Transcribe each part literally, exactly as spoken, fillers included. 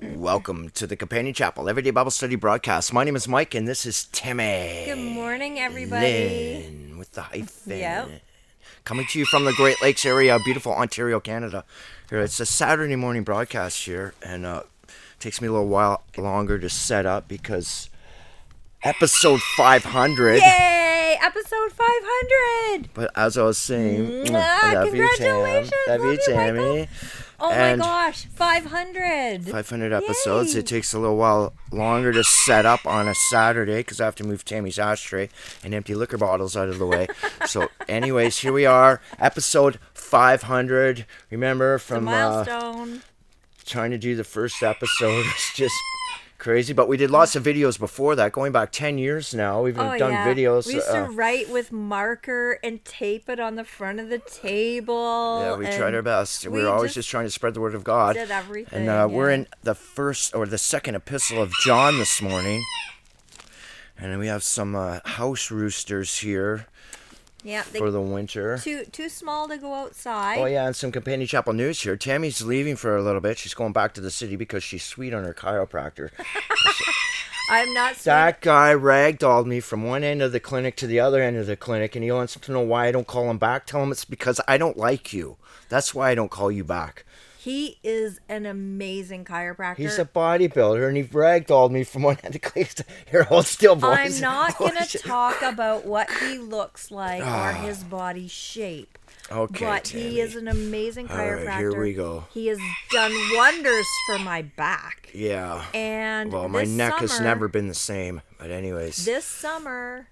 Welcome to the Companion Chapel Everyday Bible Study Broadcast. My name is Mike, and this is Tammy. Good morning, everybody. Lynn, with the hyphen. Yep. Coming to you from the Great Lakes area, beautiful Ontario, Canada. Here, it's a Saturday morning broadcast here, and uh, it takes me a little while longer to set up because episode five hundred. Yay! Episode five hundred. But as I was saying, ah, love congratulations, you, love, love you, Tammy. Michael. Oh and my gosh, five hundred. five hundred episodes. Yay. It takes a little while longer to set up on a Saturday because I have to move Tammy's ashtray and empty liquor bottles out of the way. So anyways, here we are, episode five hundred. Remember from the milestone. Uh, trying to do the first episode was just crazy, but we did lots of videos before that, going back ten years now. We've oh, done yeah. videos. We used uh, to write with marker and tape it on the front of the table. Yeah, we tried our best. We, we were always just, just trying to spread the word of God. Did everything. And uh, yeah. we're in the first or the second epistle of John this morning. And we have some uh, house roosters here. Yeah, they, for the winter. Too too small to go outside. Oh yeah, and some Companion Chapel news here. Tammy's leaving for a little bit. She's going back to the city because she's sweet on her chiropractor. I'm not sweet. That guy ragdolled me from one end of the clinic to the other end of the clinic, and he wants to know why I don't call him back. Tell him it's because I don't like you. That's why I don't call you back. He is an amazing chiropractor. He's a bodybuilder, and he ragdolled me from one end of the here, hold still, boys. I'm not going to talk about what he looks like or his body shape. Okay, But Tammy. He is an amazing chiropractor. All right, here we go. He has done wonders for my back. Yeah. And Well, my neck summer, has never been the same, but anyways. This summer...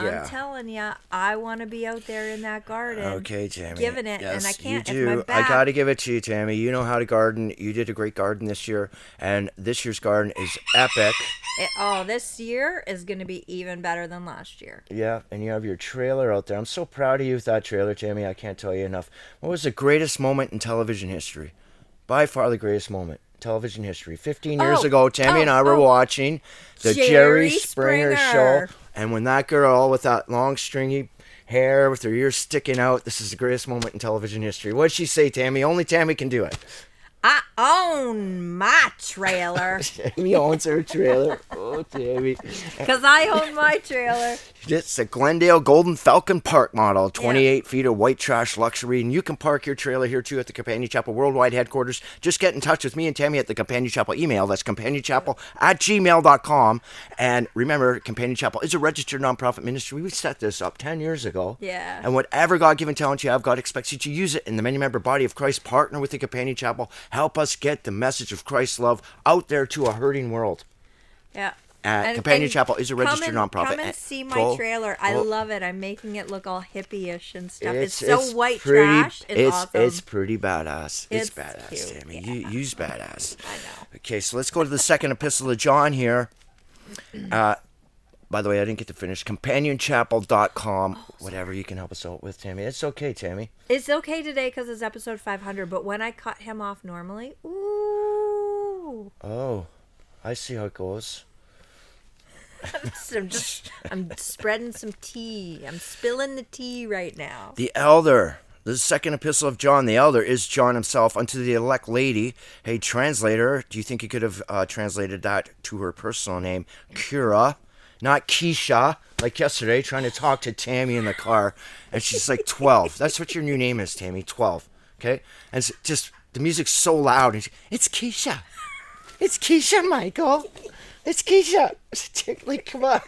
Yeah. I'm telling you, I want to be out there in that garden. Okay, Tammy. Giving it, yes, and I can't. You do. My back... I got to give it to you, Tammy. You know how to garden. You did a great garden this year, and this year's garden is epic. It, oh, this year is going to be even better than last year. Yeah, and you have your trailer out there. I'm so proud of you with that trailer, Tammy. I can't tell you enough. What was the greatest moment in television history? By far the greatest moment. Television history. Fifteen years oh, ago, Tammy oh, and I were oh. watching the Jerry, Jerry Springer, Springer show, and when that girl with that long stringy hair with her ears sticking out, this is the greatest moment in television history. What'd she say, Tammy? Only Tammy can do it. I own my trailer. Tammy owns her trailer. Oh, Tammy. Because I own my trailer. It's a Glendale Golden Falcon Park model, twenty-eight yeah. feet of white trash luxury. And you can park your trailer here, too, at the Companion Chapel Worldwide Headquarters. Just get in touch with me and Tammy at the Companion Chapel email. That's companionchapel at gmail dot com. And remember, Companion Chapel is a registered nonprofit ministry. We set this up ten years ago. Yeah. And whatever God-given talent you have, God expects you to use it in the many-member body of Christ. Partner with the Companion Chapel. Help us get the message of Christ's love out there to a hurting world. Yeah. Uh, and, Companion and Chapel is a registered and, nonprofit. Come and see my go, trailer. I go. love it. I'm making it look all hippie-ish and stuff. It's, it's so it's white pretty, trash. It's, it's awesome. It's pretty badass. It's, it's badass, cute. Tammy. Yeah. You, you's badass. I know. Okay, so let's go to the second epistle of John here. Uh, by the way, I didn't get to finish. companion chapel dot com. Oh, whatever you can help us out with, Tammy. It's okay, Tammy. It's okay today because it's episode five hundred, but when I cut him off normally, ooh. Oh, I see how it goes. I'm, just, I'm just, I'm spreading some tea. I'm spilling the tea right now. The elder, the second epistle of John, the elder is John himself unto the elect lady. Hey, translator, do you think you could have uh, translated that to her personal name, Kura, not Keisha, like yesterday, trying to talk to Tammy in the car, and she's like twelve. That's what your new name is, Tammy, twelve, okay? And it's just, the music's so loud. And she, it's Keisha. It's Keisha, Michael. It's Keisha. Like, come on.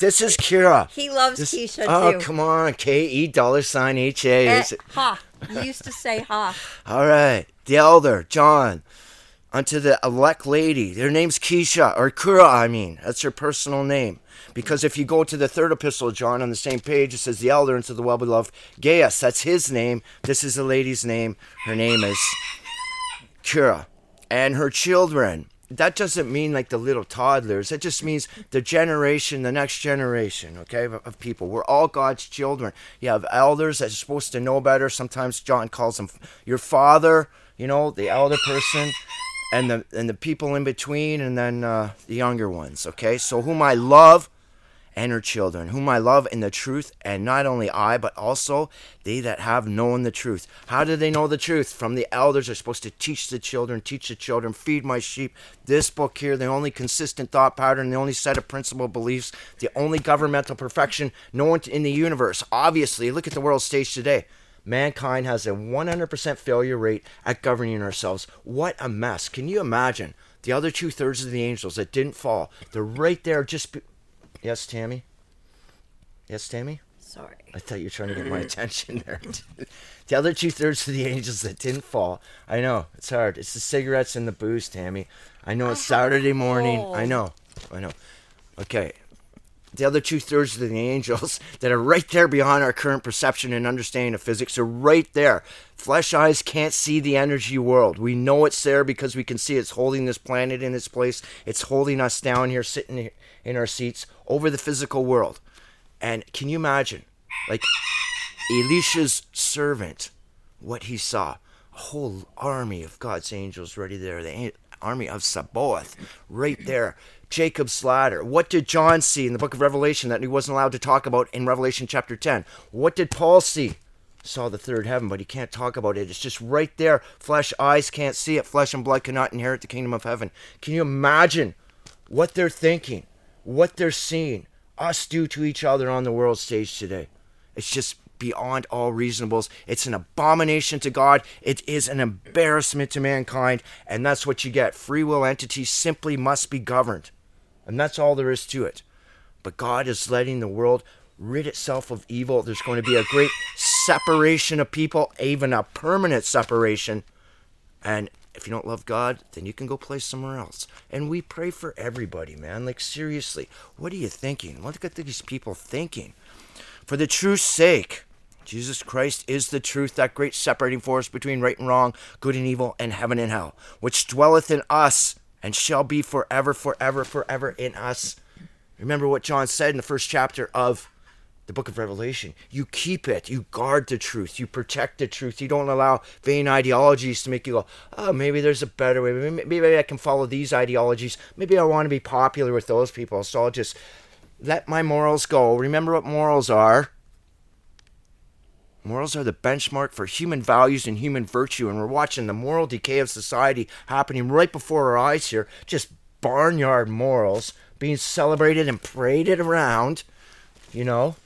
This is Kira. He loves this, Keisha, oh, too. Oh, come on. K-E dollar sign H-A. Eh, ha. You used to say ha. All right. The elder, John, unto the elect lady. Their name's Keisha, or Kura, I mean. That's her personal name. Because if you go to the third epistle of John on the same page, it says the elder unto the well-beloved Gaius. That's his name. This is the lady's name. Her name is Kura. And her children. That doesn't mean like the little toddlers. That just means the generation, the next generation, okay, of, of people. We're all God's children. You have elders that are supposed to know better. Sometimes John calls them your father, you know, the elder person, and the and the people in between, and then uh, the younger ones, okay? So whom I love and her children, whom I love in the truth, and not only I, but also they that have known the truth. How do they know the truth? From the elders are supposed to teach the children, teach the children, feed my sheep. This book here, the only consistent thought pattern, the only set of principle beliefs, the only governmental perfection known in the universe. Obviously, look at the world stage today. Mankind has a one hundred percent failure rate at governing ourselves. What a mess. Can you imagine? The other two-thirds of the angels that didn't fall, they're right there just... Be- yes, Tammy? Yes, Tammy? Sorry. I thought you were trying to get my attention there. The other two-thirds of the angels that didn't fall. I know. It's hard. It's the cigarettes and the booze, Tammy. I know it's I Saturday morning. Cold. I know. I know. Okay. The other two-thirds of the angels that are right there beyond our current perception and understanding of physics are right there. Flesh eyes can't see the energy world. We know it's there because we can see it's holding this planet in its place. It's holding us down here, sitting in our seats, over the physical world. And can you imagine, like, Elisha's servant, what he saw? A whole army of God's angels ready there. The army of Sabaoth right there. Jacob's ladder. What did John see in the book of Revelation that he wasn't allowed to talk about in Revelation chapter ten? What did Paul see? Saw the third heaven, but he can't talk about it. It's just right there. Flesh eyes can't see it. Flesh and blood cannot inherit the kingdom of heaven. Can you imagine what they're thinking, what they're seeing, us do to each other on the world stage today? It's just beyond all reasonables. It's an abomination to God. It is an embarrassment to mankind. And that's what you get. Free will entities simply must be governed. And that's all there is to it. But God is letting the world rid itself of evil. There's going to be a great separation of people, even a permanent separation. And if you don't love God, then you can go play somewhere else. And we pray for everybody, man. Like, seriously, what are you thinking? What are these people thinking? For the truth's sake, Jesus Christ is the truth, that great separating force between right and wrong, good and evil, and heaven and hell, which dwelleth in us and shall be forever, forever, forever in us. Remember what John said in the first chapter of the book of Revelation. You keep it. You guard the truth. You protect the truth. You don't allow vain ideologies to make you go, oh, maybe there's a better way. Maybe, maybe I can follow these ideologies. Maybe I want to be popular with those people, so I'll just let my morals go. Remember what morals are. Morals are the benchmark for human values and human virtue, and we're watching the moral decay of society happening right before our eyes here. Just barnyard morals being celebrated and paraded around, you know.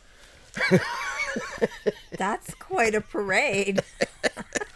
That's quite a parade.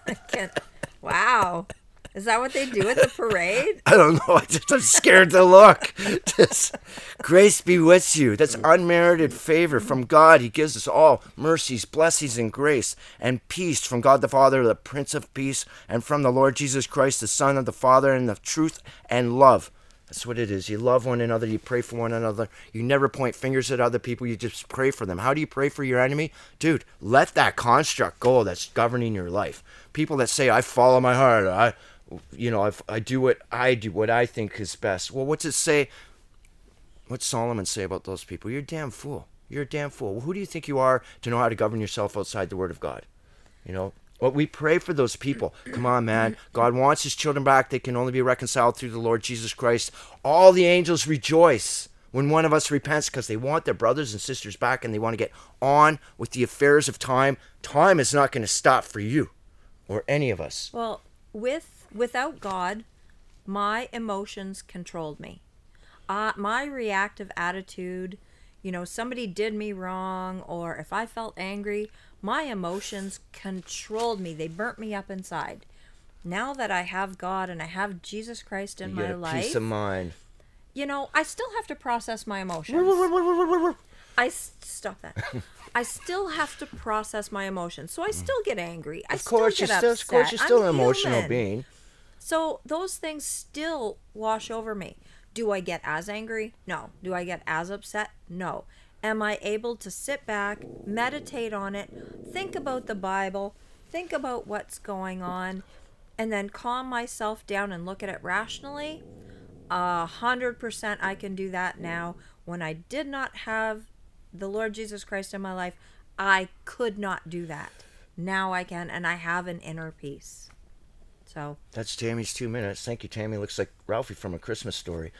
I can't. Wow. Is that what they do at the parade? I don't know. I just, I'm scared to look. Just, grace be with you. That's unmerited favor from God. He gives us all mercies, blessings, and grace, and peace from God the Father, the Prince of Peace, and from the Lord Jesus Christ, the Son of the Father, and the truth and love. That's what it is. You love one another. You pray for one another. You never point fingers at other people. You just pray for them. How do you pray for your enemy? Dude, let that construct go that's governing your life. People that say, I follow my heart, I... You know, if I do what I do, what I think is best. Well, what's it say? What's Solomon say about those people? You're a damn fool. You're a damn fool. Well, who do you think you are to know how to govern yourself outside the Word of God? You know, what well, we pray for those people. Come on, man. God wants His children back. They can only be reconciled through the Lord Jesus Christ. All the angels rejoice when one of us repents because they want their brothers and sisters back and they want to get on with the affairs of time. Time is not going to stop for you or any of us. Well, with Without God, my emotions controlled me. Uh, my reactive attitude, you know, somebody did me wrong, or if I felt angry, my emotions controlled me. They burnt me up inside. Now that I have God and I have Jesus Christ in you my life, peace of mind. You know, I still have to process my emotions. I stop that. I still have to process my emotions, so I still get angry. I of course, still get upset. Still, of course, you're still I'm an emotional human. being. So those things still wash over me. Do I get as angry? No. Do I get as upset? No. Am I able to sit back, meditate on it, think about the Bible, think about what's going on, and then calm myself down and look at it rationally? A hundred percent I can do that now. When I did not have the Lord Jesus Christ in my life, I could not do that. Now I can, and I have an inner peace. So that's Tammy's two minutes. Thank you, Tammy. Looks like Ralphie from A Christmas Story.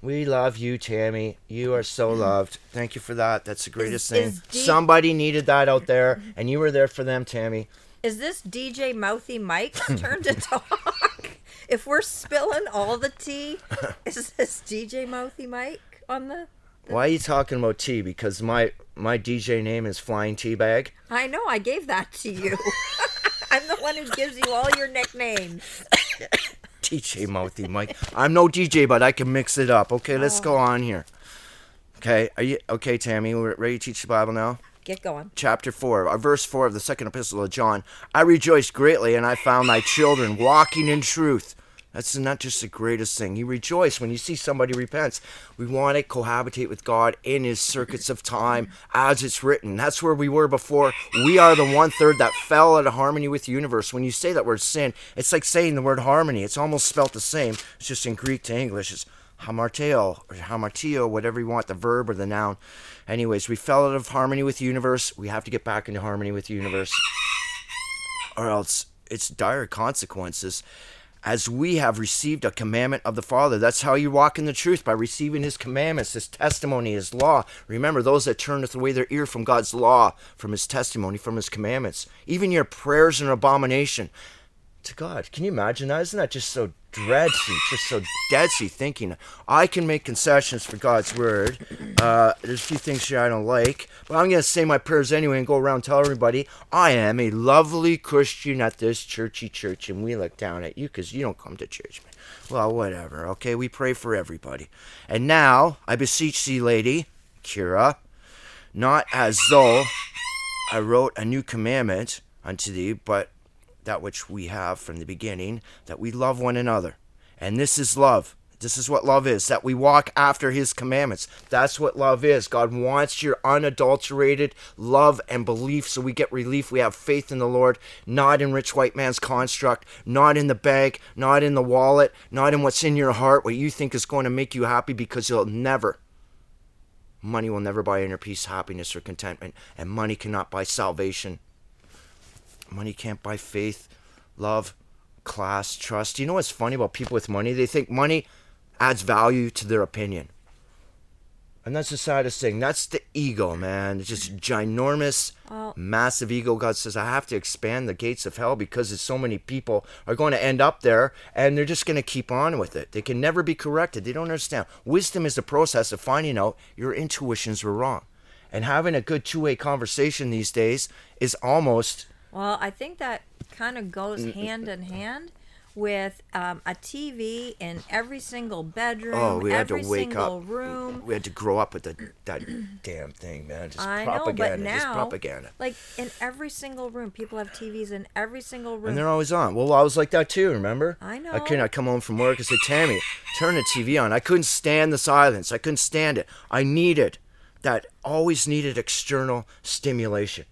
We love you, Tammy. You are so loved. Thank you for that. That's the greatest is, is thing. D- Somebody needed that out there, and you were there for them, Tammy. Is this D J Mouthy Mike's turn to talk? If we're spilling all the tea, is this D J Mouthy Mike on the... the... Why are you talking about tea? Because my, my D J name is Flying Teabag. I know. I gave that to you. I'm the one who gives you all your nicknames. D J Mouthy Mike. I'm no D J, but I can mix it up. Okay, let's oh. go on here. Okay, are you okay, Tammy? We're ready to teach the Bible now? Get going. Chapter four, verse four of the second epistle of John. I rejoiced greatly, and I found my children walking in truth. That's not just the greatest thing. You rejoice when you see somebody repents. We want to cohabitate with God in his circuits of time as it's written. That's where we were before. We are the one-third that fell out of harmony with the universe. When you say that word sin, it's like saying the word harmony. It's almost spelt the same. It's just in Greek to English. It's hamarteo or hamartio, whatever you want, the verb or the noun. Anyways, we fell out of harmony with the universe. We have to get back into harmony with the universe. Or else it's dire consequences. As we have received a commandment of the Father. That's how you walk in the truth, by receiving his commandments, his testimony, his law. Remember, those that turneth away their ear from God's law, from his testimony, from his commandments. Even your prayers are an abomination to God. Can you imagine that? Isn't that just so dreadsy, just so deadsy thinking? I can make concessions for God's word. Uh, there's a few things here I don't like, but I'm going to say my prayers anyway and go around and tell everybody I am a lovely Christian at this churchy church, and we look down at you because you don't come to church. Well, whatever, okay? We pray for everybody. And now, I beseech thee, lady, Kura, not as though I wrote a new commandment unto thee, but that which we have from the beginning, that we love one another. And this is love. This is what love is, that we walk after his commandments. That's what love is. God wants your unadulterated love and belief, so we get relief. We have faith in the Lord, not in rich white man's construct, not in the bank, not in the wallet, not in what's in your heart, what you think is going to make you happy, because you'll never, money will never buy inner peace, happiness, or contentment, and money cannot buy salvation. Money can't buy faith, love, class, trust. You know what's funny about people with money? They think money adds value to their opinion. And that's the saddest thing. That's the ego, man. It's just ginormous, well, massive ego. God says, I have to expand the gates of hell because there's so many people are going to end up there, and they're just going to keep on with it. They can never be corrected. They don't understand. Wisdom is the process of finding out your intuitions were wrong. And having a good two-way conversation these days is almost... Well, I think that kind of goes hand in hand with um, a T V in every single bedroom, oh, we had every to wake single up. room. We had to grow up with the, that damn thing, man. Just I propaganda, know, but now, just propaganda. Like in every single room, people have T Vs in every single room, and they're always on. Well, I was like that too. Remember? I know. I could not come home from work and say, Tammy, turn the T V on. I couldn't stand the silence. I couldn't stand it. I needed that. Always needed external stimulation.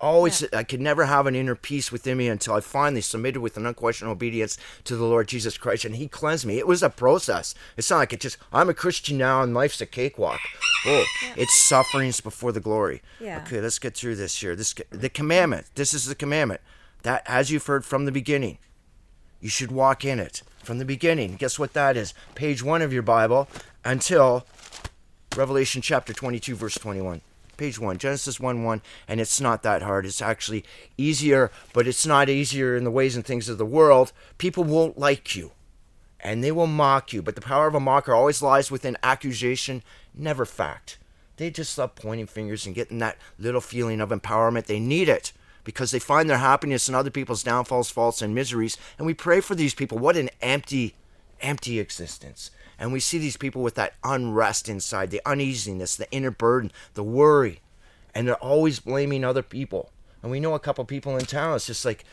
Always, yeah. I could never have an inner peace within me until I finally submitted with an unquestioned obedience to the Lord Jesus Christ, and he cleansed me. It was a process. It's not like it just, I'm a Christian now and life's a cakewalk. Oh, yeah. It's sufferings before the glory. Yeah. Okay, let's get through this here. This The commandment, this is the commandment, that as you've heard from the beginning, you should walk in it. From the beginning, guess what that is? Page one of your Bible until Revelation chapter twenty-two, verse twenty-one. Page one, Genesis one one, and it's not that hard. It's actually easier, but it's not easier in the ways and things of the world. People won't like you, and they will mock you, but the power of a mocker always lies within accusation, never fact. They just love pointing fingers and getting that little feeling of empowerment. They need it because they find their happiness in other people's downfalls, faults, and miseries, and we pray for these people. What an empty, empty existence. And we see these people with that unrest inside, the uneasiness, the inner burden, the worry. And they're always blaming other people. And we know a couple people in town. It's just like,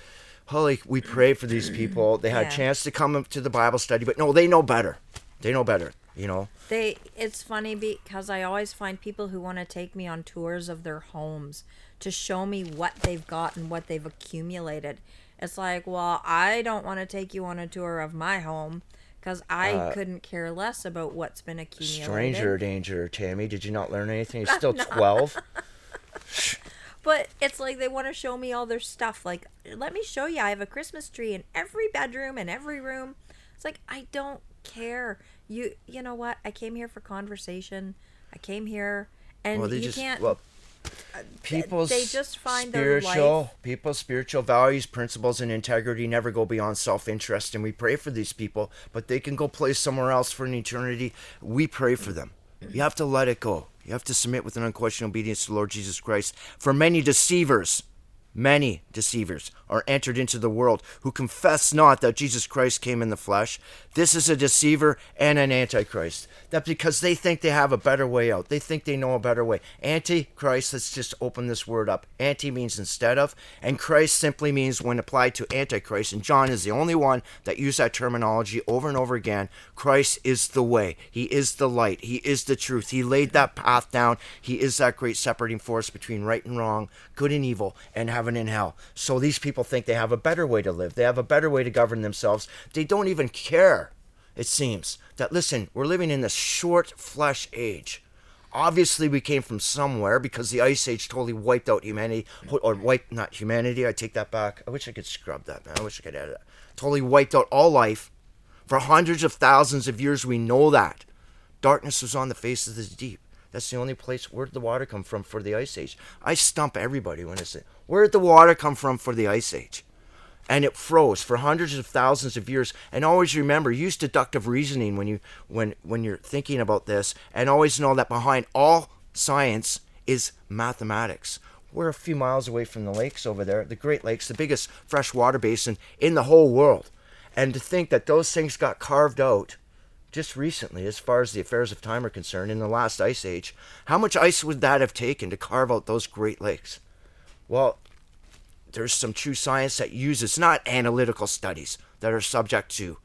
holy, we pray for these people. They had yeah. a chance to come to the Bible study. But no, they know better. They know better, you know. They. It's funny because I always find people who want to take me on tours of their homes to show me what they've got and what they've accumulated. It's like, well, I don't want to take you on a tour of my home. Because I uh, couldn't care less about what's been accumulated. Stranger danger, Tammy. Did you not learn anything? You're still twelve. But it's like they want to show me all their stuff. Like, let me show you. I have a Christmas tree in every bedroom and every room. It's like, I don't care. You you know what? I came here for conversation. I came here, and well, they you just, can't. Well, people's they just find spiritual their life. People's spiritual values, principles, and integrity never go beyond self-interest, and we pray for these people, but they can go play somewhere else for an eternity. We pray for them. You have to let it go. You have to submit with an unquestioned obedience to the Lord Jesus Christ. For many deceivers, many deceivers are entered into the world who confess not that Jesus Christ came in the flesh. This is a deceiver and an antichrist. That's because they think they have a better way out. They think they know a better way. Antichrist, let's just open this word up. Anti means instead of, and Christ simply means when applied to antichrist. And John is the only one that used that terminology over and over again. Christ is the way. He is the light. He is the truth. He laid that path down. He is that great separating force between right and wrong, good and evil, and heaven and hell. So these people think they have a better way to live. They have a better way to govern themselves. They don't even care, it seems, that, listen, we're living in this short flesh age. Obviously, we came from somewhere because the Ice Age totally wiped out humanity, or wiped, not humanity, I take that back. I wish I could scrub that, man. I wish I could edit it. Totally wiped out all life. For hundreds of thousands of years, we know that. Darkness was on the face of the deep. That's the only place. Where did the water come from for the Ice Age? I stump everybody when I say, where did the water come from for the Ice Age? And it froze for hundreds of thousands of years. And always remember, use deductive reasoning when, you, when, when you're thinking about this. And always know that behind all science is mathematics. We're a few miles away from the lakes over there, the Great Lakes, the biggest freshwater basin in the whole world. And to think that those things got carved out just recently, as far as the affairs of time are concerned, in the last Ice Age, how much ice would that have taken to carve out those Great Lakes? Well, there's some true science that uses, not analytical studies that are subject to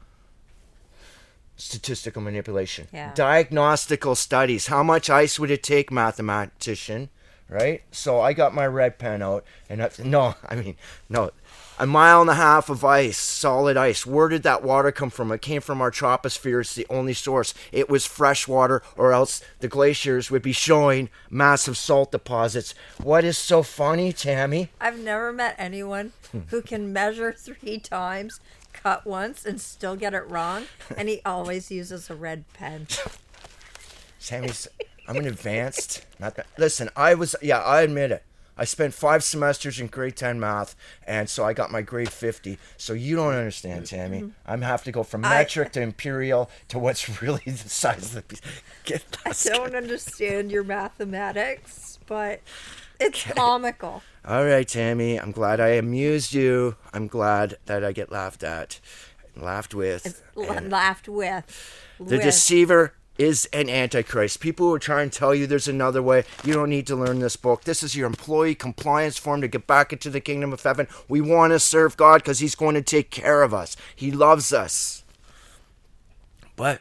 statistical manipulation. Yeah. Diagnostical studies. How much ice would it take, mathematician? Right? So I got my red pen out, and I, no, I mean, no. A mile and a half of ice, solid ice. Where did that water come from? It came from our troposphere. It's the only source. It was fresh water, or else the glaciers would be showing massive salt deposits. What is so funny, Tammy? I've never met anyone who can measure three times, cut once, and still get it wrong. And he always uses a red pen. Tammy's, I'm an advanced. Not that, listen, I was, yeah, I admit it. I spent five semesters in grade ten math, and so I got my grade fifty. So you don't understand, Tammy. I'm have to go from metric I, to imperial to what's really the size of the piece. Get I don't understand your mathematics, but it's okay. Comical. All right, Tammy. I'm glad I amused you. I'm glad that I get laughed at, laughed with. And laughed with. The with. Deceiver is an antichrist. People who are trying to tell you there's another way, you don't need to learn this book. This is your employee compliance form to get back into the kingdom of heaven. We want to serve God because he's going to take care of us. He loves us. But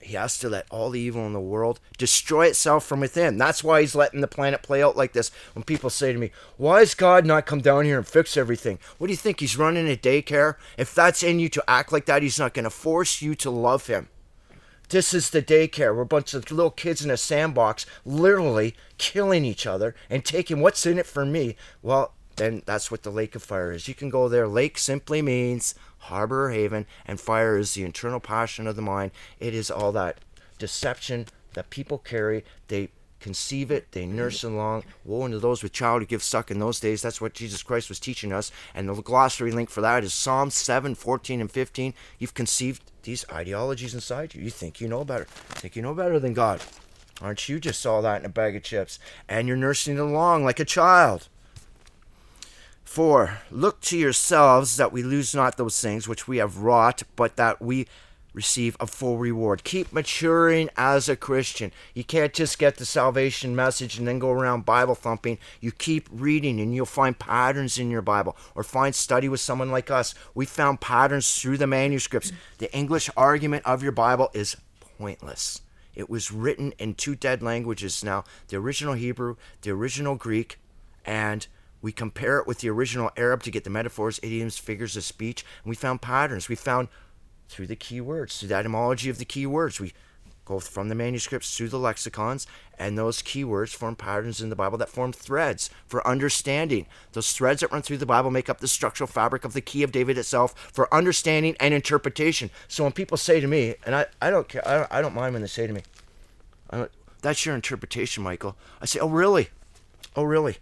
he has to let all the evil in the world destroy itself from within. That's why he's letting the planet play out like this. When people say to me, why has God not come down here and fix everything? What do you think? He's running a daycare? If that's in you to act like that, he's not going to force you to love him. This is the daycare. We're a bunch of little kids in a sandbox, literally killing each other and taking what's in it for me. Well, then that's what the lake of fire is. You can go there. Lake simply means harbor or haven, and fire is the internal passion of the mind. It is all that deception that people carry. They conceive it, they nurse along. Woe unto those with child who give suck in those days. That's what Jesus Christ was teaching us. And the glossary link for that is Psalm seven, fourteen, and fifteen. You've conceived these ideologies inside you. You think you know better. You think you know better than God. Aren't you just all that in a bag of chips? And you're nursing it along like a child. Four, look to yourselves that we lose not those things which we have wrought, but that we receive a full reward. Keep maturing as a Christian. You can't just get the salvation message and then go around Bible thumping. You keep reading and you'll find patterns in your Bible, or find study with someone like us. We found patterns through the manuscripts. The English argument of your Bible is pointless. It was written in two dead languages now, the original Hebrew, the original Greek, and we compare it with the original Arab to get the metaphors, idioms, figures of speech, and we found patterns. We found through the key words, through the etymology of the key words. We both from the manuscripts to the lexicons, and those keywords form patterns in the Bible that form threads for understanding. Those threads that run through the Bible make up the structural fabric of the key of David itself for understanding and interpretation. So when people say to me, and I, I don't care, I don't, I don't mind when they say to me, I don't, that's your interpretation, Michael. I say, oh, really? Oh, really?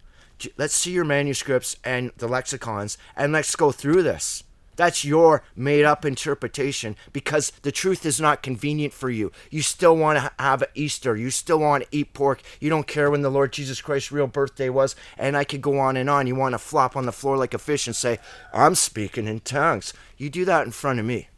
Let's see your manuscripts and the lexicons, and let's go through this. That's your made-up interpretation because the truth is not convenient for you. You still want to have Easter. You still want to eat pork. You don't care when the Lord Jesus Christ's real birthday was, and I could go on and on. You want to flop on the floor like a fish and say, I'm speaking in tongues. You do that in front of me.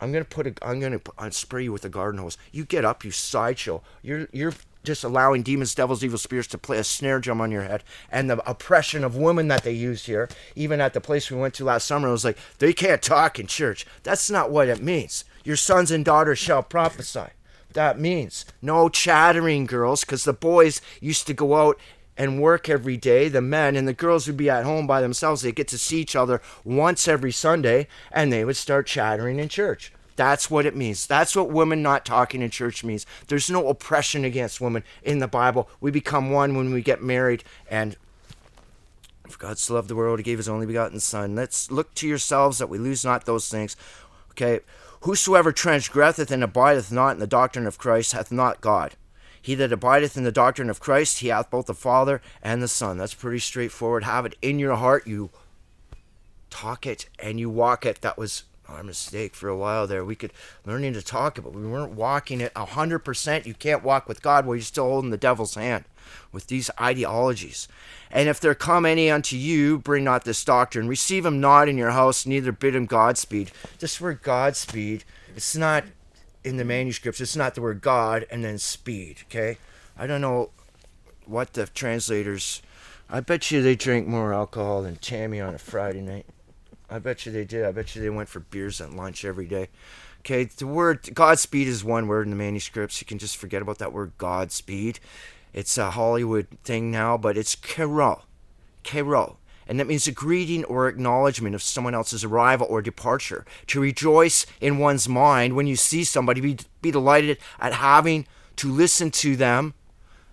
I'm going to put a, I'm going to spray you with a garden hose. You get up, you sideshow. You're, you're just allowing demons, devils, evil spirits to play a snare drum on your head. And the oppression of women that they used here, even at the place we went to last summer, it was like, they can't talk in church. That's not what it means. Your sons and daughters shall prophesy. That means no chattering girls, because the boys used to go out and work every day, the men, and the girls would be at home by themselves. They get to see each other once every Sunday, and they would start chattering in church. That's what it means. That's what women not talking in church means. There's no oppression against women in the Bible. We become one when we get married. And for God so loved the world, he gave his only begotten son. Let's look to yourselves that we lose not those things. Okay, whosoever transgresseth and abideth not in the doctrine of Christ hath not God. He that abideth in the doctrine of Christ, he hath both the Father and the Son. That's pretty straightforward. Have it in your heart. You talk it and you walk it. That was our mistake for a while there. We could learning to talk it, but we weren't walking it one hundred percent. You can't walk with God while you're still holding the devil's hand with these ideologies. And if there come any unto you, bring not this doctrine. Receive him not in your house, neither bid him Godspeed. This word Godspeed, it's not in the manuscripts. It's not the word God and then speed, okay? I don't know what the translators... I bet you they drink more alcohol than Tammy on a Friday night. I bet you they did. I bet you they went for beers at lunch every day. Okay, the word Godspeed is one word in the manuscripts. You can just forget about that word Godspeed. It's a Hollywood thing now, but it's kero. Kero. And that means a greeting or acknowledgement of someone else's arrival or departure. To rejoice in one's mind when you see somebody, be, be delighted at having to listen to them.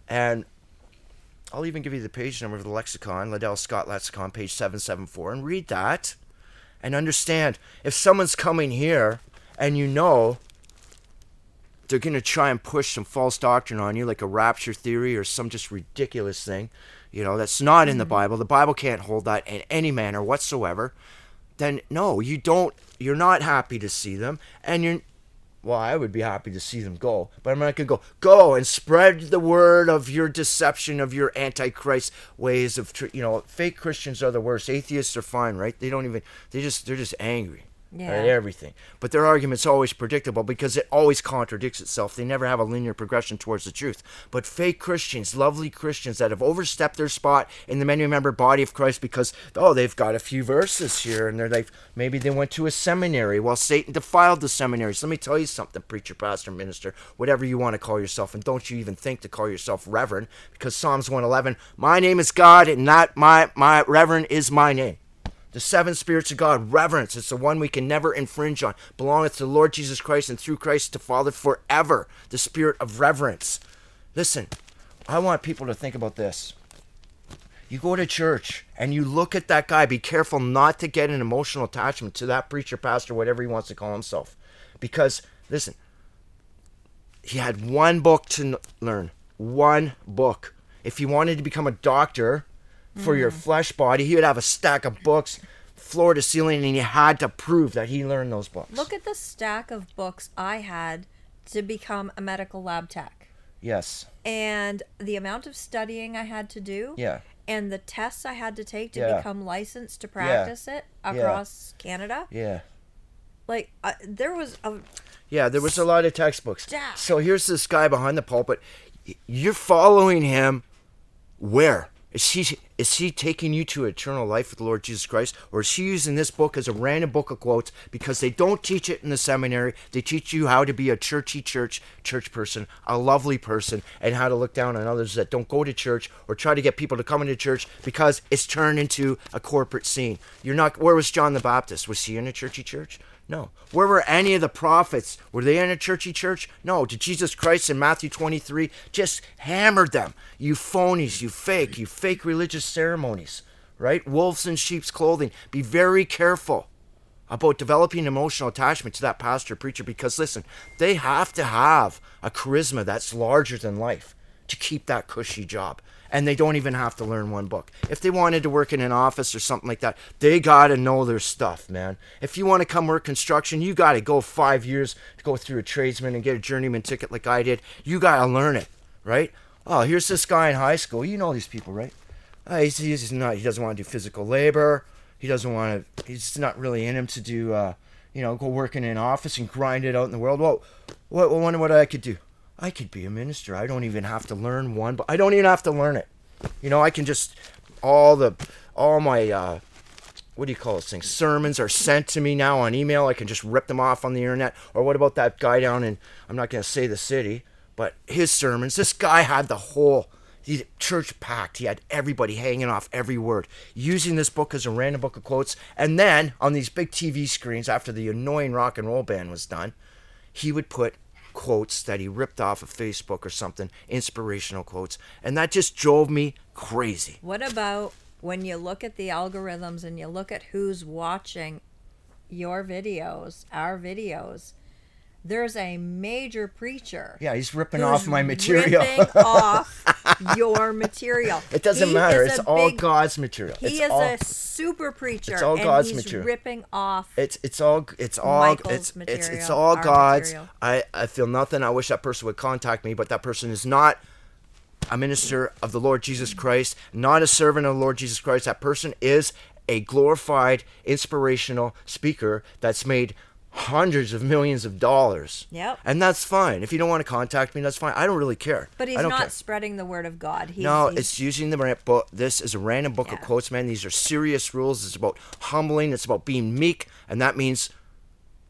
And I'll even give you the page number of the lexicon, Liddell Scott Lexicon, page seven seventy-four, and read that. And understand, if someone's coming here and you know they're going to try and push some false doctrine on you, like a rapture theory or some just ridiculous thing, you know, that's not in the Bible. The Bible can't hold that in any manner whatsoever. Then, no, you don't, you're not happy to see them. And you're, well, I would be happy to see them go. But I'm not going to go, go and spread the word of your deception, of your antichrist ways of, you know, fake Christians are the worst. Atheists are fine, right? They don't even, they just, they're just angry yeah. at everything. But their argument's always predictable because it always contradicts itself. They never have a linear progression towards the truth. But fake Christians, lovely Christians that have overstepped their spot in the many-membered body of Christ because, oh, they've got a few verses here and they're like, maybe they went to a seminary. Well, Satan defiled the seminaries. Let me tell you something, preacher, pastor, minister, whatever you want to call yourself, and don't you even think to call yourself reverend, because Psalms one eleven, my name is God and not my, my reverend is my name. The seven spirits of God, reverence, it's the one we can never infringe on, belongeth to the Lord Jesus Christ and through Christ to Father forever, the spirit of reverence. Listen, I want people to think about this. You go to church and you look at that guy, be careful not to get an emotional attachment to that preacher, pastor, whatever he wants to call himself. Because, listen, he had one book to learn, one book. If he wanted to become a doctor, for your flesh body, he would have a stack of books, floor to ceiling, and he had to prove that he learned those books. Look at the stack of books I had to become a medical lab tech. Yes. And the amount of studying I had to do. Yeah. And the tests I had to take to yeah. become licensed to practice yeah. it across yeah. Canada. Yeah. Like, uh, there was a... Yeah, there was a lot of textbooks. Stack. So here's this guy behind the pulpit. You're following him where? Is he, is he taking you to eternal life with the Lord Jesus Christ? Or is he using this book as a random book of quotes because they don't teach it in the seminary? They teach you how to be a churchy church, church person, a lovely person, and how to look down on others that don't go to church or try to get people to come into church because it's turned into a corporate scene. You're not. Where was John the Baptist? Was he in a churchy church? No. Where were any of the prophets? Were they in a churchy church? No. Did Jesus Christ in Matthew twenty-three just hammered them? You phonies, you fake, you fake religious ceremonies, right? Wolves in sheep's clothing. Be very careful about developing emotional attachment to that pastor, preacher, because listen, they have to have a charisma that's larger than life to keep that cushy job. And they don't even have to learn one book. If they wanted to work in an office or something like that, they got to know their stuff, man. If you want to come work construction, you got to go five years to go through a tradesman and get a journeyman ticket like I did. You got to learn it, right? Oh, here's this guy in high school. You know these people, right? Uh, he's, he's not, he doesn't want to do physical labor. He doesn't want to, he's not really in him to do, uh, you know, go work in an office and grind it out in the world. Well, I wonder what I could do. I could be a minister. I don't even have to learn one, but I don't even have to learn it. You know, I can just, all the, all my, uh, what do you call this thing? Sermons are sent to me now on email. I can just rip them off on the internet. Or what about that guy down in, I'm not going to say the city, but his sermons, this guy had the whole He church packed. He had everybody hanging off every word, using this book as a random book of quotes. And then on these big T V screens, after the annoying rock and roll band was done, he would put quotes that he ripped off of Facebook or something, inspirational quotes. And that just drove me crazy. What about when you look at the algorithms and you look at who's watching your videos, our videos? There's a major preacher. Yeah, he's ripping off my material. Ripping off your material. It doesn't he matter. It's all big, God's material. He it's is all, a super preacher. It's all and God's he's material. Ripping off. It's it's all it's all Michael's it's, material, it's it's all God's. Material. I I feel nothing. I wish that person would contact me, but that person is not a minister of the Lord Jesus Christ, not a servant of the Lord Jesus Christ. That person is a glorified, inspirational speaker that's made hundreds of millions of dollars. Yep. And that's fine. If you don't want to contact me, that's fine. I don't really care. But he's not care. spreading the word of God. He's, no, he's... it's using the book. This is a random book yeah. of quotes, man. These are serious rules. It's about humbling. It's about being meek. And that means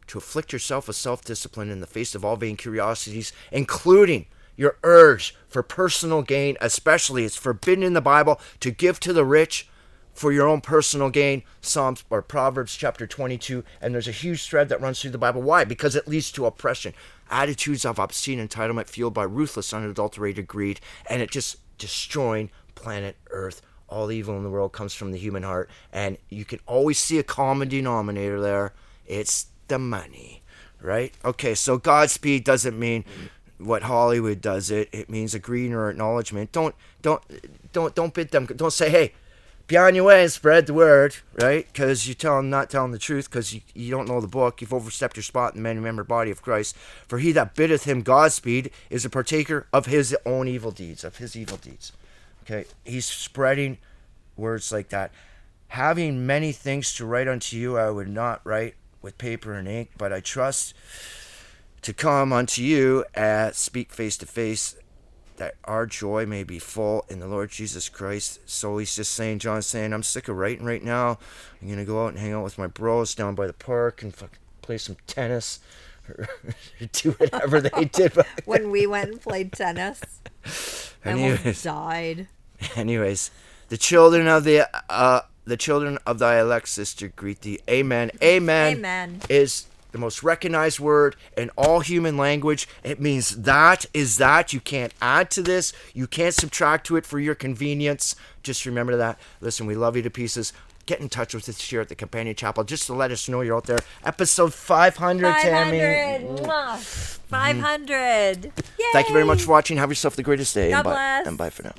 to afflict yourself with self-discipline in the face of all vain curiosities, including your urge for personal gain, especially. It's forbidden in the Bible to give to the rich for your own personal gain, Psalms or Proverbs chapter twenty-two, and there's a huge thread that runs through the Bible. Why? Because it leads to oppression, attitudes of obscene entitlement fueled by ruthless, unadulterated greed, and it just destroying planet Earth. All evil in the world comes from the human heart, and you can always see a common denominator there. It's the money, right? Okay, so Godspeed doesn't mean what Hollywood does. It it means a greeting or acknowledgement. Don't don't don't don't bid them. Don't say, hey, be on your way and spread the word, right? Because you're telling, not telling the truth, because you, you don't know the book. You've overstepped your spot in the man-remembered body of Christ. For he that biddeth him Godspeed is a partaker of his own evil deeds, of his evil deeds. Okay, he's spreading words like that. Having many things to write unto you, I would not write with paper and ink, but I trust to come unto you and speak face to face, that our joy may be full in the Lord Jesus Christ. So he's just saying, John's saying, I'm sick of writing right now. I'm going to go out and hang out with my bros down by the park and fucking play some tennis or do whatever they did. When we went and played tennis, anyways, I almost died. Anyways, the children of the uh, the children of thy elect sister greet thee. Amen. Amen. Amen. Is the most recognized word in all human language. It means that is that. You can't add to this. You can't subtract to it for your convenience. Just remember that. Listen, we love you to pieces. Get in touch with us here at the Companion Chapel just to let us know you're out there. Episode five hundred, Tammy. five hundred. five hundred. Yay. Thank you very much for watching. Have yourself the greatest day. God bless. And bye for now.